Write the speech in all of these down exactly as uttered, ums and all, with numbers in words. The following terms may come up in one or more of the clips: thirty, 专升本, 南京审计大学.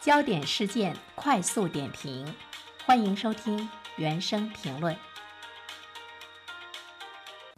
焦点事件快速点评，欢迎收听原声评论。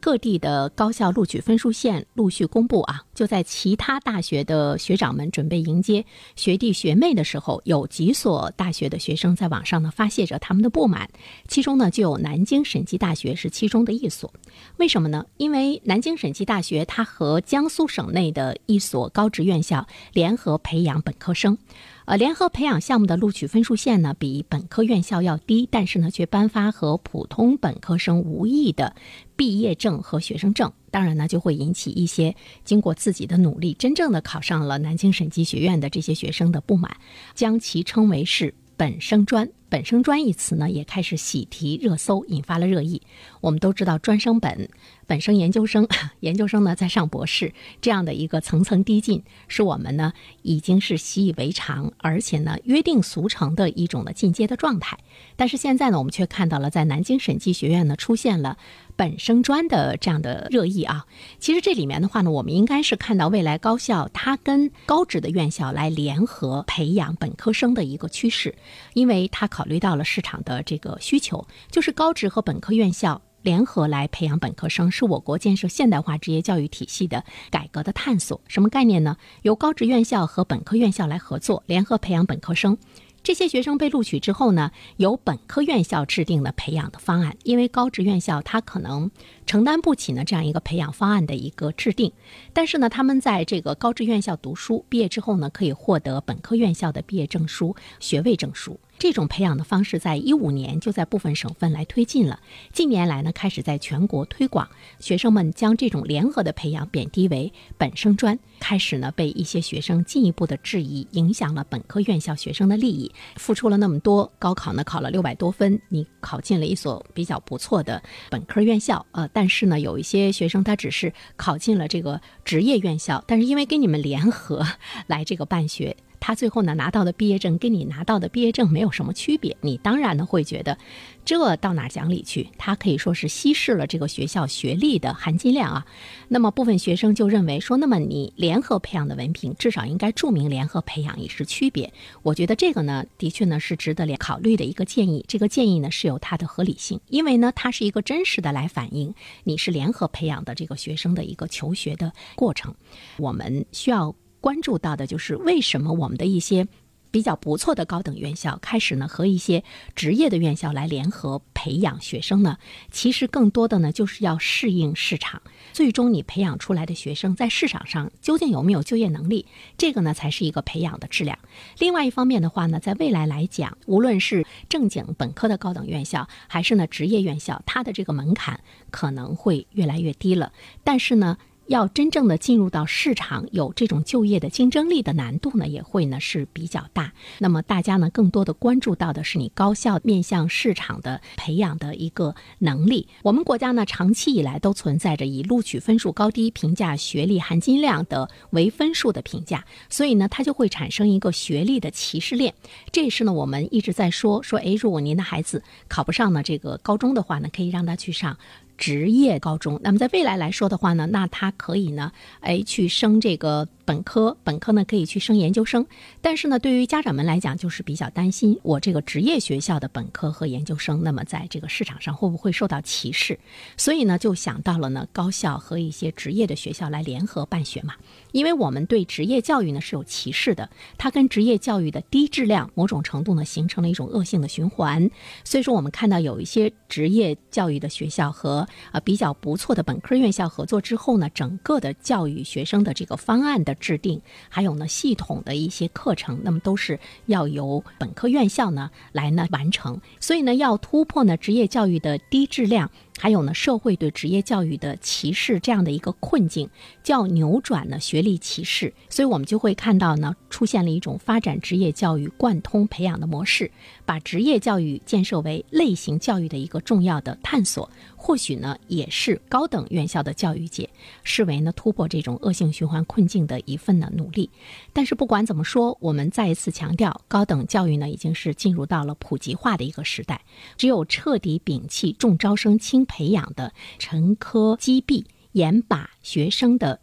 各地的高校录取分数线陆续公布啊，就在其他大学的学长们准备迎接学弟学妹的时候，有几所大学的学生在网上呢发泄着他们的不满，其中呢就有南京审计大学是其中的一所。为什么呢？因为南京审计大学它和江苏省内的一所高职院校联合培养本科生，呃，联合培养项目的录取分数线呢比本科院校要低，但是呢却颁发和普通本科生无异的毕业证和学生证。当然呢就会引起一些经过自己的努力真正的考上了南京审计学院的这些学生的不满，将其称为是本生专。本生专一词呢也开始喜提热搜，引发了热议。我们都知道专升本、本生研究生，研究生呢在上博士，这样的一个层层递进是我们呢已经是习以为常，而且呢约定俗成的一种的进阶的状态。但是现在呢我们却看到了在南京审计学院呢出现了本生专的这样的热议啊。其实这里面的话呢，我们应该是看到未来高校它跟高职的院校来联合培养本科生的一个趋势，因为它考考虑到了市场的这个需求，就是高职和本科院校联合来培养本科生，是我国建设现代化职业教育体系的改革的探索。什么概念呢？由高职院校和本科院校来合作，联合培养本科生。这些学生被录取之后呢，由本科院校制定的培养的方案，因为高职院校它可能承担不起呢这样一个培养方案的一个制定，但是呢他们在这个高职院校读书，毕业之后呢可以获得本科院校的毕业证书、学位证书。这种培养的方式在一五年就在部分省份来推进了，近年来呢开始在全国推广。学生们将这种联合的培养贬低为本生专，开始呢被一些学生进一步的质疑，影响了本科院校学生的利益。付出了那么多，高考呢考了六百多分，你考进了一所比较不错的本科院校，呃，但是呢有一些学生他只是考进了这个职业院校，但是因为跟你们联合来这个办学，他最后呢拿到的毕业证跟你拿到的毕业证没有什么区别，你当然呢会觉得这到哪讲理去，他可以说是稀释了这个学校学历的含金量啊。那么部分学生就认为说，那么你联合培养的文凭至少应该注明联合培养以示区别。我觉得这个呢的确呢是值得考虑的一个建议，这个建议呢是有它的合理性，因为呢它是一个真实的来反映你是联合培养的这个学生的一个求学的过程。我们需要关注到的就是为什么我们的一些比较不错的高等院校开始呢和一些职业的院校来联合培养学生呢？其实更多的呢就是要适应市场，最终你培养出来的学生在市场上究竟有没有就业能力，这个呢才是一个培养的质量。另外一方面的话呢，在未来来讲，无论是正经本科的高等院校还是呢职业院校，它的这个门槛可能会越来越低了，但是呢要真正的进入到市场，有这种就业的竞争力的难度呢，也会呢是比较大。那么大家呢更多的关注到的是你高校面向市场的培养的一个能力。我们国家呢长期以来都存在着以录取分数高低评价学历含金量的为分数的评价，所以呢它就会产生一个学历的歧视链。这也是呢我们一直在说说，哎，如果您的孩子考不上呢这个高中的话呢，可以让他去上职业高中。那么在未来来说的话呢，那他可以呢，哎，去升这个本科，本科呢可以去升研究生。但是呢，对于家长们来讲，就是比较担心，我这个职业学校的本科和研究生，那么在这个市场上会不会受到歧视？所以呢，就想到了呢，高校和一些职业的学校来联合办学嘛。因为我们对职业教育呢是有歧视的，它跟职业教育的低质量某种程度呢形成了一种恶性的循环。所以说，我们看到有一些职业教育的学校和呃，比较不错的本科院校合作之后呢，整个的教育学生的这个方案的制定，还有呢系统的一些课程，那么都是要由本科院校呢来呢完成。所以呢，要突破呢职业教育的低质量，还有呢社会对职业教育的歧视这样的一个困境，叫扭转呢学历歧视。所以我们就会看到呢出现了一种发展职业教育贯通培养的模式，把职业教育建设为类型教育的一个重要的探索。或许呢也是高等院校的教育界视为呢突破这种恶性循环困境的一份呢努力。但是不管怎么说，我们再一次强调，高等教育呢已经是进入到了普及化的一个时代，只有彻底摒弃重招生轻培养的陈疴积弊，严把学生的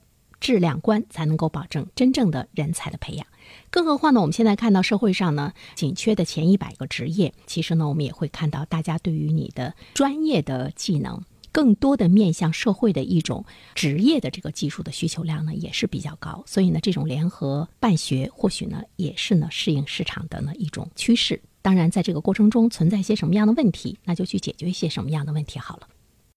质量观，才能够保证真正的人才的培养。更何况呢，我们现在看到社会上呢紧缺的前一百个职业，其实呢我们也会看到大家对于你的专业的技能，更多的面向社会的一种职业的这个技术的需求量呢也是比较高，所以呢这种联合办学或许呢也是呢适应市场的呢一种趋势。当然在这个过程中存在一些什么样的问题，那就去解决一些什么样的问题好了。